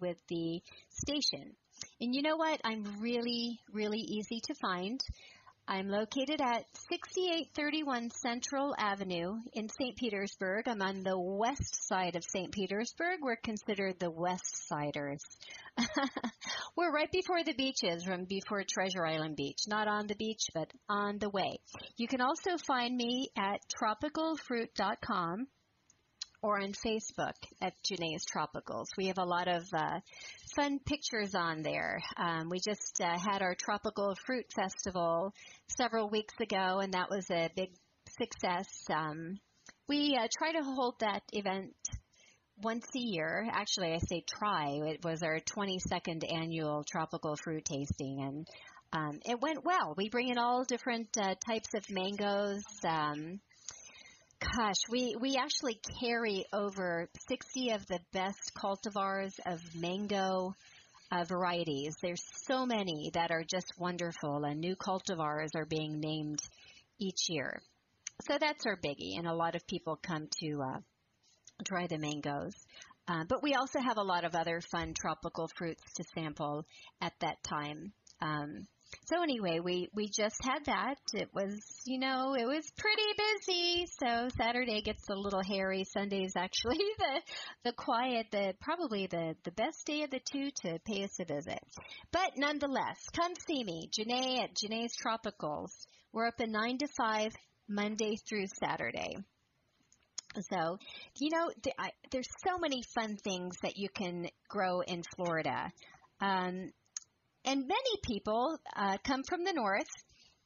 With the station. And you know what? I'm really, really easy to find. I'm located at 6831 Central Avenue in St. Petersburg. I'm on the west side of St. Petersburg. We're considered the West Siders. We're right before the beaches, from before Treasure Island Beach. Not on the beach, but on the way. You can also find me at tropicalfruit.com. or on Facebook at Jene's Tropicals. We have a lot of fun pictures on there. We just had our Tropical Fruit Festival several weeks ago, and that was a big success. We try to hold that event once a year. Actually, I say try. It was our 22nd annual Tropical Fruit Tasting, and it went well. We bring in all different types of mangoes. Gosh, we actually carry over 60 of the best cultivars of mango varieties. There's so many that are just wonderful, and new cultivars are being named each year. So that's our biggie, and a lot of people come to try the mangoes. But we also have a lot of other fun tropical fruits to sample at that time. So anyway, we just had that. It was pretty busy. So Saturday gets a little hairy. Sunday is actually the quiet, probably the best day of the two to pay us a visit. But nonetheless, come see me, Jene at Jene's Tropicals. We're open 9 to 5 Monday through Saturday. So, there's so many fun things that you can grow in Florida. And many people come from the north,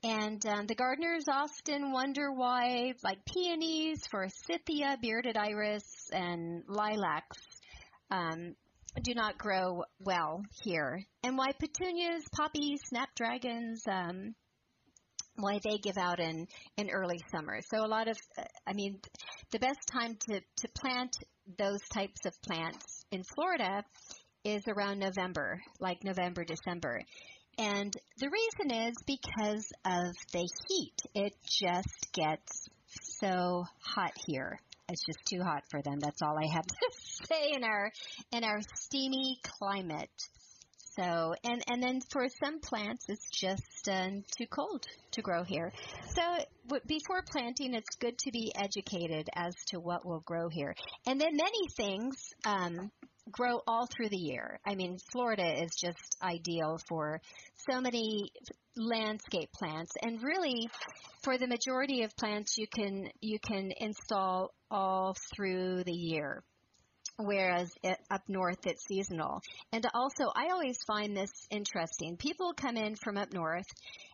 and the gardeners often wonder why, like peonies, forsythia, bearded iris, and lilacs do not grow well here, and why petunias, poppies, snapdragons, why they give out in early summer. So a lot of, the best time to plant those types of plants in Florida is around November, like November, December. And the reason is because of the heat. It just gets so hot here. It's just too hot for them. That's all I have to say in our steamy climate. So, and then for some plants, it's just too cold to grow here. So before planting, it's good to be educated as to what will grow here. And then many things grow all through the year. Florida is just ideal for so many landscape plants, and really for the majority of plants you can install all through the year, whereas up north it's seasonal. And also, I always find this interesting. People come in from up north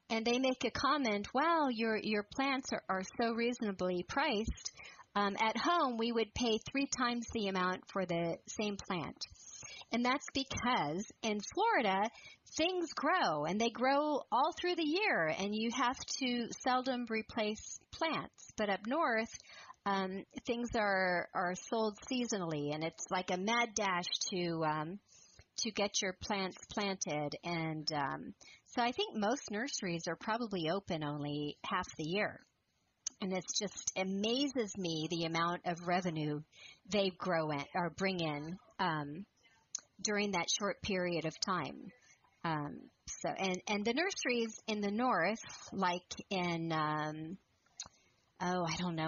and they make a comment, wow, your plants are so reasonably priced. At home, we would pay 3 times the amount for the same plant. And that's because in Florida, things grow, and they grow all through the year, and you have to seldom replace plants. But up north, things are sold seasonally, and it's like a mad dash to get your plants planted. And so I think most nurseries are probably open only half the year. And it just amazes me the amount of revenue they bring in during that short period of time. So the nurseries in the north, like in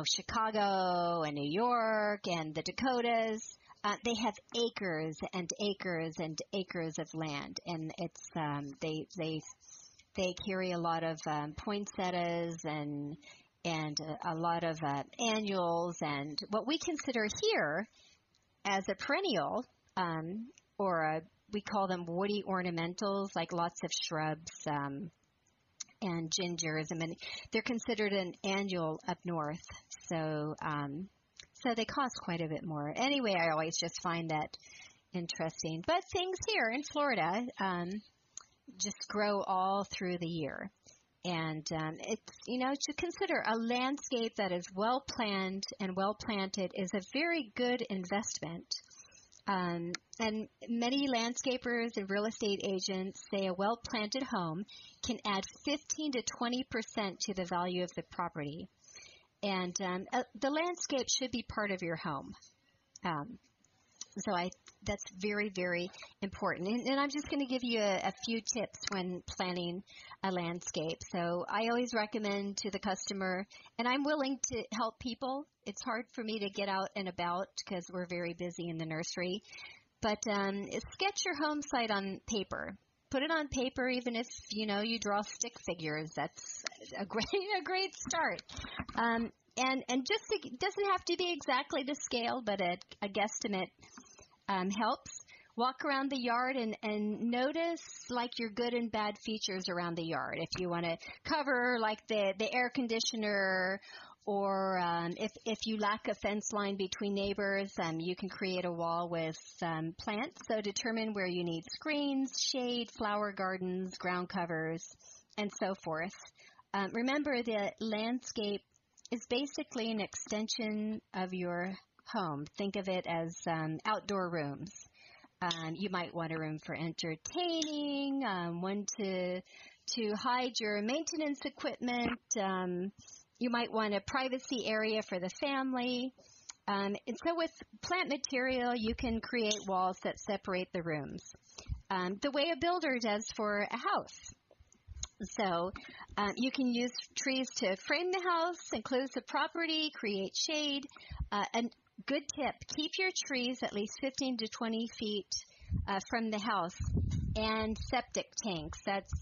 Chicago and New York and the Dakotas, they have acres and acres and acres of land, and it's they carry a lot of poinsettias and a lot of annuals and what we consider here as a perennial, we call them woody ornamentals, like lots of shrubs and gingers. They're considered an annual up north, so they cost quite a bit more. Anyway, I always just find that interesting. But things here in Florida just grow all through the year. And it's, you know, to consider a landscape that is well planned and well planted is a very good investment. And many landscapers and real estate agents say a well-planted home can add 15 to 20% to the value of the property. And the landscape should be part of your home. So that's very, very important. And I'm just going to give you a few tips when planning a landscape. So I always recommend to the customer, and I'm willing to help people. It's hard for me to get out and about because we're very busy in the nursery. But sketch your home site on paper. Put it on paper, even if, you know, you draw stick figures. That's a great start. And just, it doesn't have to be exactly to scale, but a guesstimate helps. Walk around the yard and notice like your good and bad features around the yard. If you want to cover like the air conditioner, or if you lack a fence line between neighbors, you can create a wall with plants. So determine where you need screens, shade, flower gardens, ground covers, and so forth. Remember, the landscape is basically an extension of your home. Think of it as outdoor rooms. You might want a room for entertaining, one to hide your maintenance equipment. You might want a privacy area for the family. And so with plant material, you can create walls that separate the rooms, the way a builder does for a house. So you can use trees to frame the house, enclose the property, create shade. And good tip, keep your trees at least 15 to 20 feet from the house and septic tanks. That's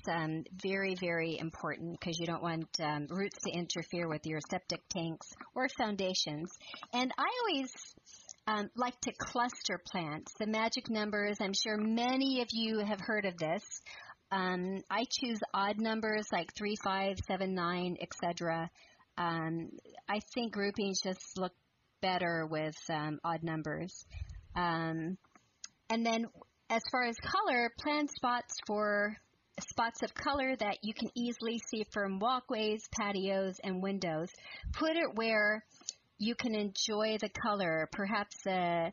very, very important because you don't want roots to interfere with your septic tanks or foundations. And I always like to cluster plants. The magic numbers, I'm sure many of you have heard of this. I choose odd numbers like 3, 5, 7, 9, etc. I think groupings just look better with odd numbers. And then as far as color, plan spots of color that you can easily see from walkways, patios, and windows. Put it where you can enjoy the color, perhaps a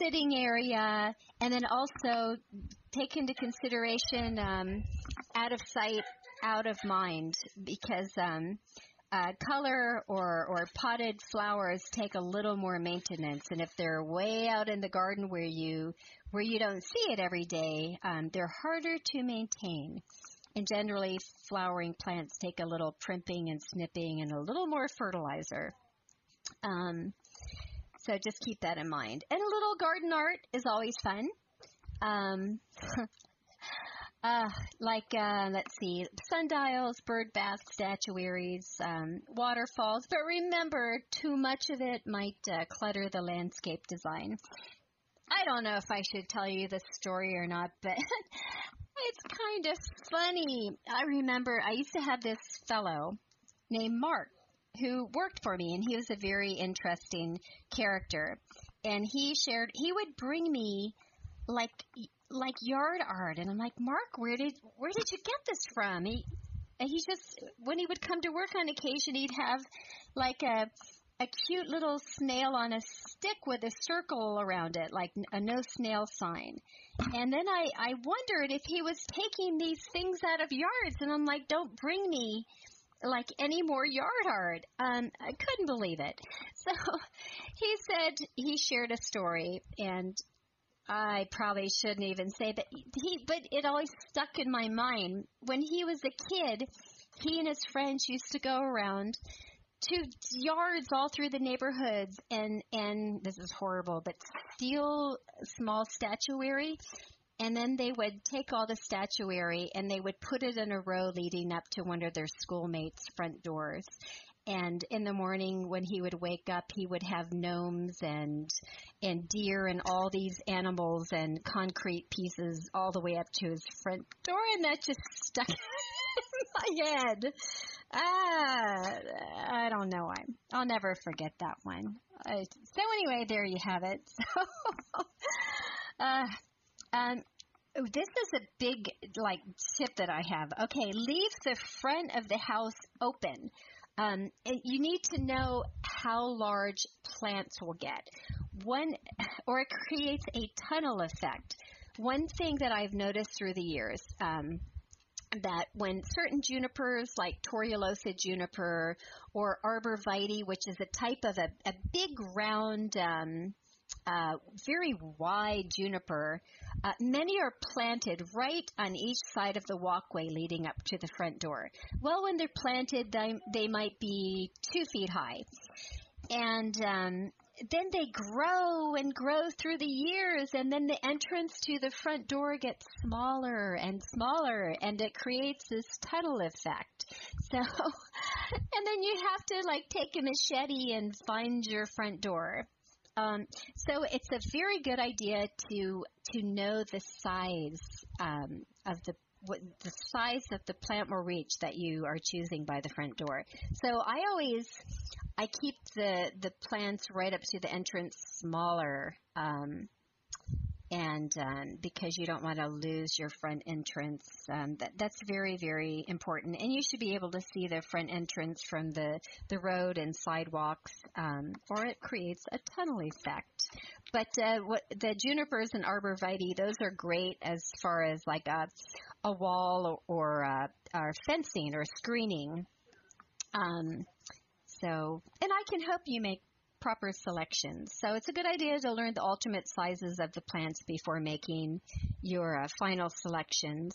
sitting area, and then also take into consideration out of sight, out of mind, because color or potted flowers take a little more maintenance, and if they're way out in the garden where you don't see it every day, they're harder to maintain. And generally, flowering plants take a little primping and snipping and a little more fertilizer. So just keep that in mind. And a little garden art is always fun. Let's see, sundials, bird baths, statuaries, waterfalls. But remember, too much of it might clutter the landscape design. I don't know if I should tell you this story or not, but it's kind of funny. I remember I used to have this fellow named Mark who worked for me, and he was a very interesting character. And he would bring me like yard art, and I'm like, Mark, where did you get this from? He just, when he would come to work on occasion, he'd have like a cute little snail on a stick with a circle around it, like a no snail sign. And then I wondered if he was taking these things out of yards, and I'm like, don't bring me like any more yard art. I couldn't believe it. So he said he shared a story, and I probably shouldn't even say, but it always stuck in my mind. When he was a kid, he and his friends used to go around to yards all through the neighborhoods and this is horrible, but steal small statuary. And then they would take all the statuary and they would put it in a row leading up to one of their schoolmates' front doors. And in the morning when he would wake up, he would have gnomes and deer and all these animals and concrete pieces all the way up to his front door. And that just stuck in my head. I don't know why. I'll never forget that one. So anyway, there you have it. So This is a big, tip that I have. Okay, leave the front of the house open. You need to know how large plants will get. Or it creates a tunnel effect. One thing that I've noticed through the years, that when certain junipers like Torulosa juniper or Arborvitae, which is a type of a big round, very wide juniper, many are planted right on each side of the walkway leading up to the front door. Well, when they're planted, they might be 2 feet high. And then they grow and grow through the years, and then the entrance to the front door gets smaller and smaller, and it creates this tunnel effect. So, and then you have to take a machete and find your front door. So it's a very good idea to know the size of the size that the plant will reach that you are choosing by the front door. So I keep the plants right up to the entrance smaller, because you don't want to lose your front entrance. That's very, very important. And you should be able to see the front entrance from the road and sidewalks, or it creates a tunnel effect. But the junipers and Arborvitae, those are great as far as a wall or fencing or screening. And I can help you make proper selections. So it's a good idea to learn the ultimate sizes of the plants before making your final selections.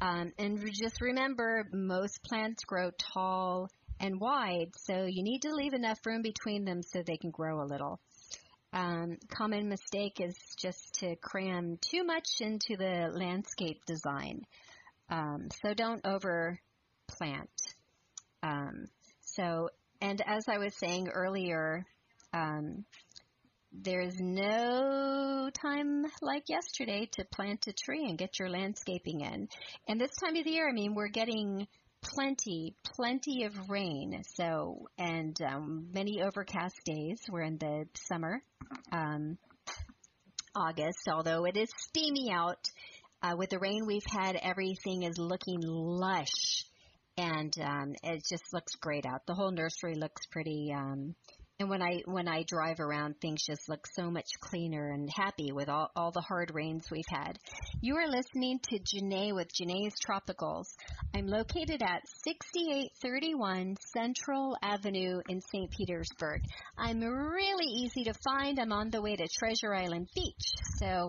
And just remember, most plants grow tall and wide, so you need to leave enough room between them so they can grow a little. Common mistake is just to cram too much into the landscape design. So don't over plant. And as I was saying earlier, there's no time like yesterday to plant a tree and get your landscaping in. And this time of the year, we're getting plenty of rain. So, and many overcast days. We're in the summer, August, although it is steamy out. With the rain we've had, everything is looking lush. And it just looks great out. The whole nursery looks pretty. And when I drive around, things just look so much cleaner and happy with all the hard rains we've had. You are listening to Jene with Jene's Tropicals. I'm located at 6831 Central Avenue in St. Petersburg. I'm really easy to find. I'm on the way to Treasure Island Beach. So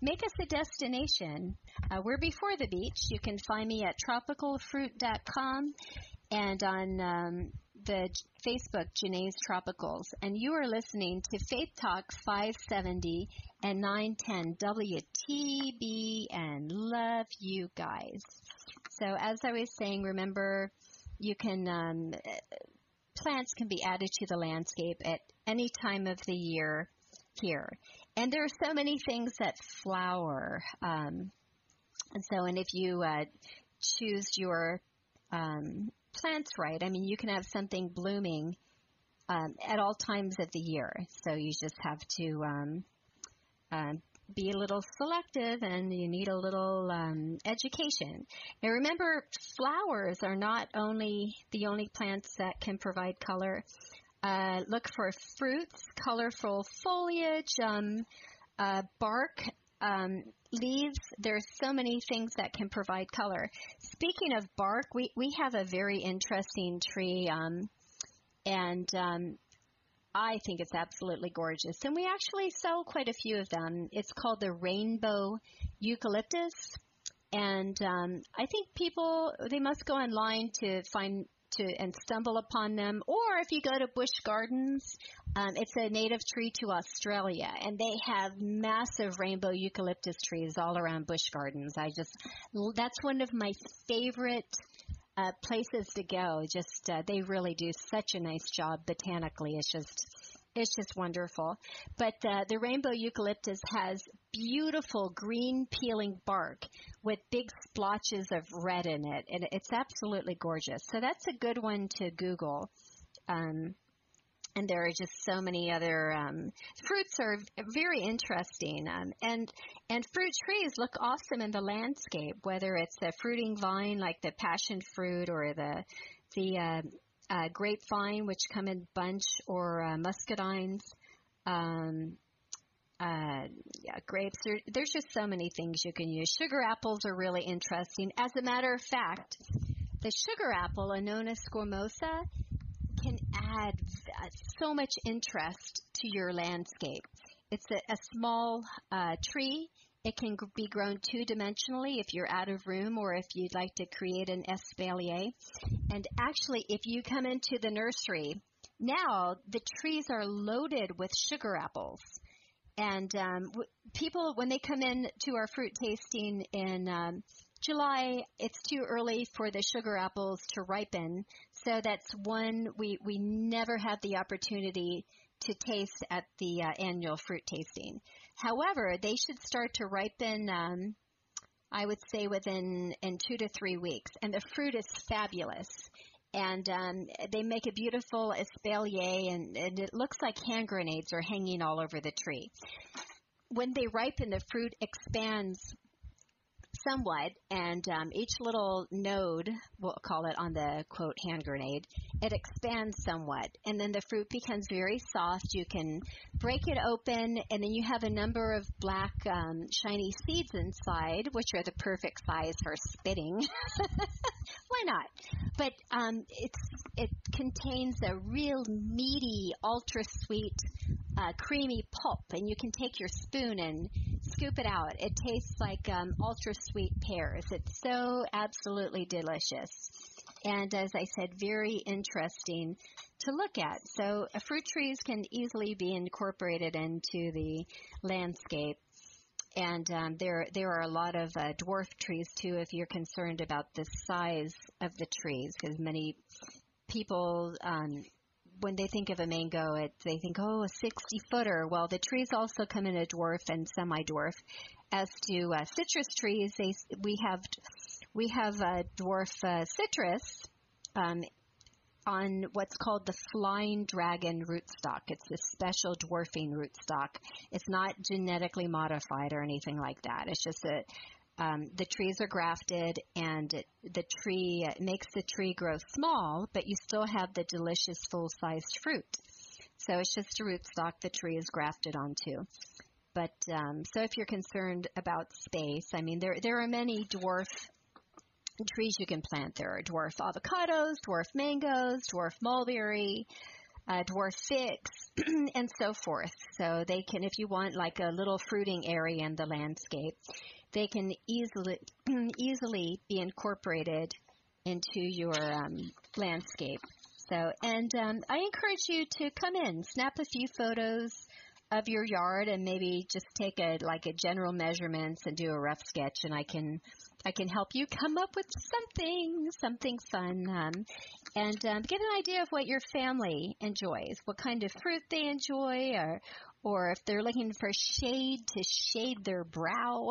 make us a destination. We're before the beach. You can find me at tropicalfruit.com and on the Facebook, Jene's Tropicals, and you are listening to Faith Talk 570 and 910 WTBN. Love you guys. So as I was saying, remember, plants can be added to the landscape at any time of the year here. And there are so many things that flower. And if you choose your plants right, you can have something blooming at all times of the year. So you just have to be a little selective, and you need a little education. And remember, flowers are not the only plants that can provide color. Look for fruits, colorful foliage, bark, leaves. There's so many things that can provide color. Speaking of bark, we have a very interesting tree, I think it's absolutely gorgeous. And we actually sell quite a few of them. It's called the Rainbow Eucalyptus, and I think they must go online to find and stumble upon them, or if you go to Busch Gardens, it's a native tree to Australia, and they have massive rainbow eucalyptus trees all around Busch Gardens. That's one of my favorite places to go. They really do such a nice job botanically. It's just wonderful. But the rainbow eucalyptus has beautiful green peeling bark with big splotches of red in it, and it's absolutely gorgeous. So that's a good one to Google. And there are just so many other fruits are very interesting. And fruit trees look awesome in the landscape, whether it's a fruiting vine like the passion fruit or the grapevine, which come in bunch, or muscadines, grapes. There's just so many things you can use. Sugar apples are really interesting. As a matter of fact, the sugar apple, Annona squamosa, can add so much interest to your landscape. It's a small tree. It can be grown two-dimensionally if you're out of room or if you'd like to create an espalier. And actually, if you come into the nursery, now the trees are loaded with sugar apples. And people, when they come in to our fruit tasting in July, it's too early for the sugar apples to ripen. So that's one we never had the opportunity to taste at the annual fruit tasting. However, they should start to ripen, I would say, within 2 to 3 weeks. And the fruit is fabulous. And they make a beautiful espalier, and it looks like hand grenades are hanging all over the tree. When they ripen, the fruit expands somewhat, and each little node, we'll call it on the, quote, hand grenade, it expands somewhat. And then the fruit becomes very soft. You can break it open, and then you have a number of black, shiny seeds inside, which are the perfect size for spitting. Why not? But it contains a real meaty, ultra-sweet, creamy pulp, and you can take your spoon and scoop it out. It tastes like ultra-sweet pears. It's so absolutely delicious. And as I said, very interesting to look at. So fruit trees can easily be incorporated into the landscape. And there are a lot of dwarf trees, too, if you're concerned about the size of the trees, because many people, when they think of a mango, they think, oh, a 60-footer. Well, the trees also come in a dwarf and semi-dwarf. As to citrus trees, we have a dwarf citrus on what's called the flying dragon rootstock. It's a special dwarfing rootstock. It's not genetically modified or anything like that. It's just that the trees are grafted, and it makes the tree grow small, but you still have the delicious full-sized fruit. So it's just a rootstock the tree is grafted onto. But so if you're concerned about space, I mean, there are many dwarf trees you can plant. There are dwarf avocados, dwarf mangoes, dwarf mulberry, dwarf figs, and so forth. So they can, if you want like a little fruiting area in the landscape, they can easily be incorporated into your landscape. So, and I encourage you to come in, snap a few photos of your yard, and maybe just take a general measurements and do a rough sketch, and I can help you come up with something fun, and get an idea of what your family enjoys, what kind of fruit they enjoy, or if they're looking for shade to shade their brow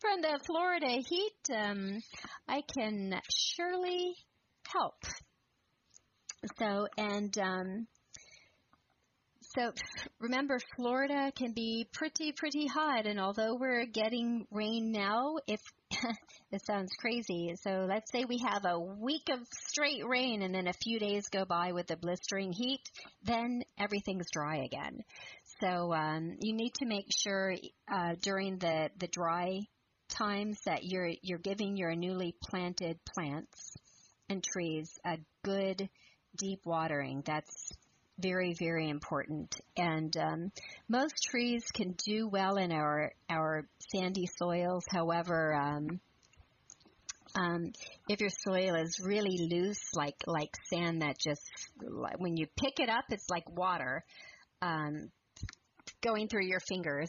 from the Florida heat. I can surely help. So, and so remember, Florida can be pretty, pretty hot, and although we're getting rain now, if this sounds crazy, so let's say we have a week of straight rain and then a few days go by with the blistering heat, then everything's dry again. So you need to make sure during the dry times that you're giving your newly planted plants and trees a good deep watering. That's very, very important. And most trees can do well in our sandy soils. However, if your soil is really loose, like sand that just, when you pick it up, it's like water going through your fingers,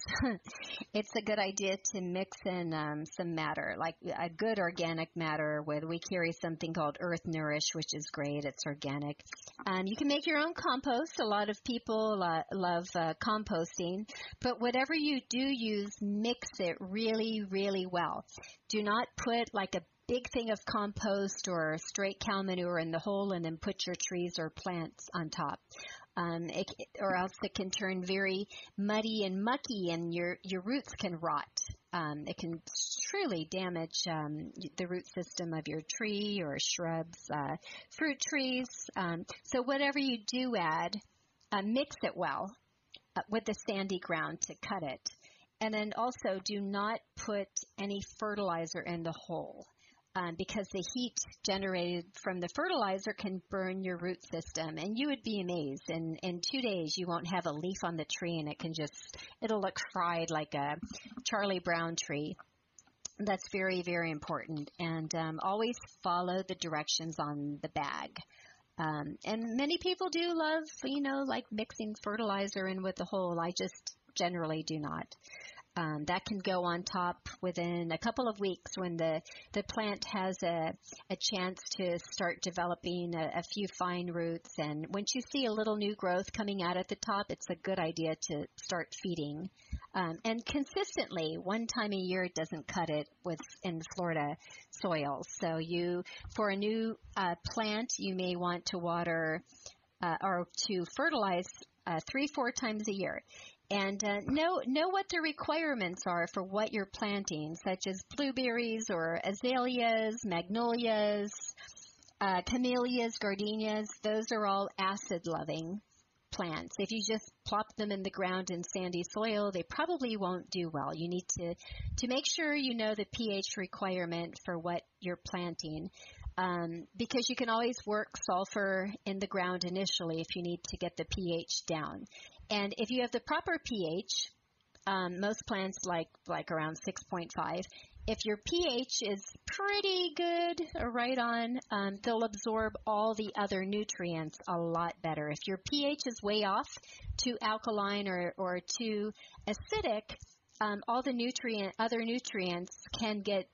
it's a good idea to mix in some matter, like a good organic matter. We carry something called Earth Nourish, which is great. It's organic. You can make your own compost. A lot of people love composting, but whatever you do use, mix it really, really well. Do not put like a big thing of compost or straight cow manure in the hole and then put your trees or plants on top. Or else it can turn very muddy and mucky and your roots can rot. It can truly damage the root system of your tree or shrubs, fruit trees. So whatever you do add, mix it well with the sandy ground to cut it. And then also do not put any fertilizer in the hole because the heat generated from the fertilizer can burn your root system. And you would be amazed. In 2 days, you won't have a leaf on the tree and it'll look fried like a Charlie Brown tree. That's very, very important. And always follow the directions on the bag. And many people do love, like mixing fertilizer in with the hole. I just generally do not. That can go on top within a couple of weeks when the plant has a chance to start developing a few fine roots. And once you see a little new growth coming out at the top, it's a good idea to start feeding. And consistently, one time a year, it doesn't cut it in Florida soil. So for a new plant, you may want to water or to fertilize 3-4 times a year. And know what the requirements are for what you're planting, such as blueberries or azaleas, magnolias, camellias, gardenias. Those are all acid-loving plants. If you just plop them in the ground in sandy soil, they probably won't do well. You need to make sure you know the pH requirement for what you're planting, because you can always work sulfur in the ground initially if you need to get the pH down. And if you have the proper pH, most plants like around 6.5, if your pH is pretty good or right on, they'll absorb all the other nutrients a lot better. If your pH is way off, too alkaline or too acidic, all the other nutrients can get